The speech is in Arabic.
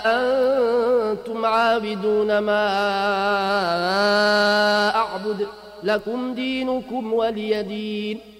أنتم عابدون ما أعبد لكم دينكم ولي دين.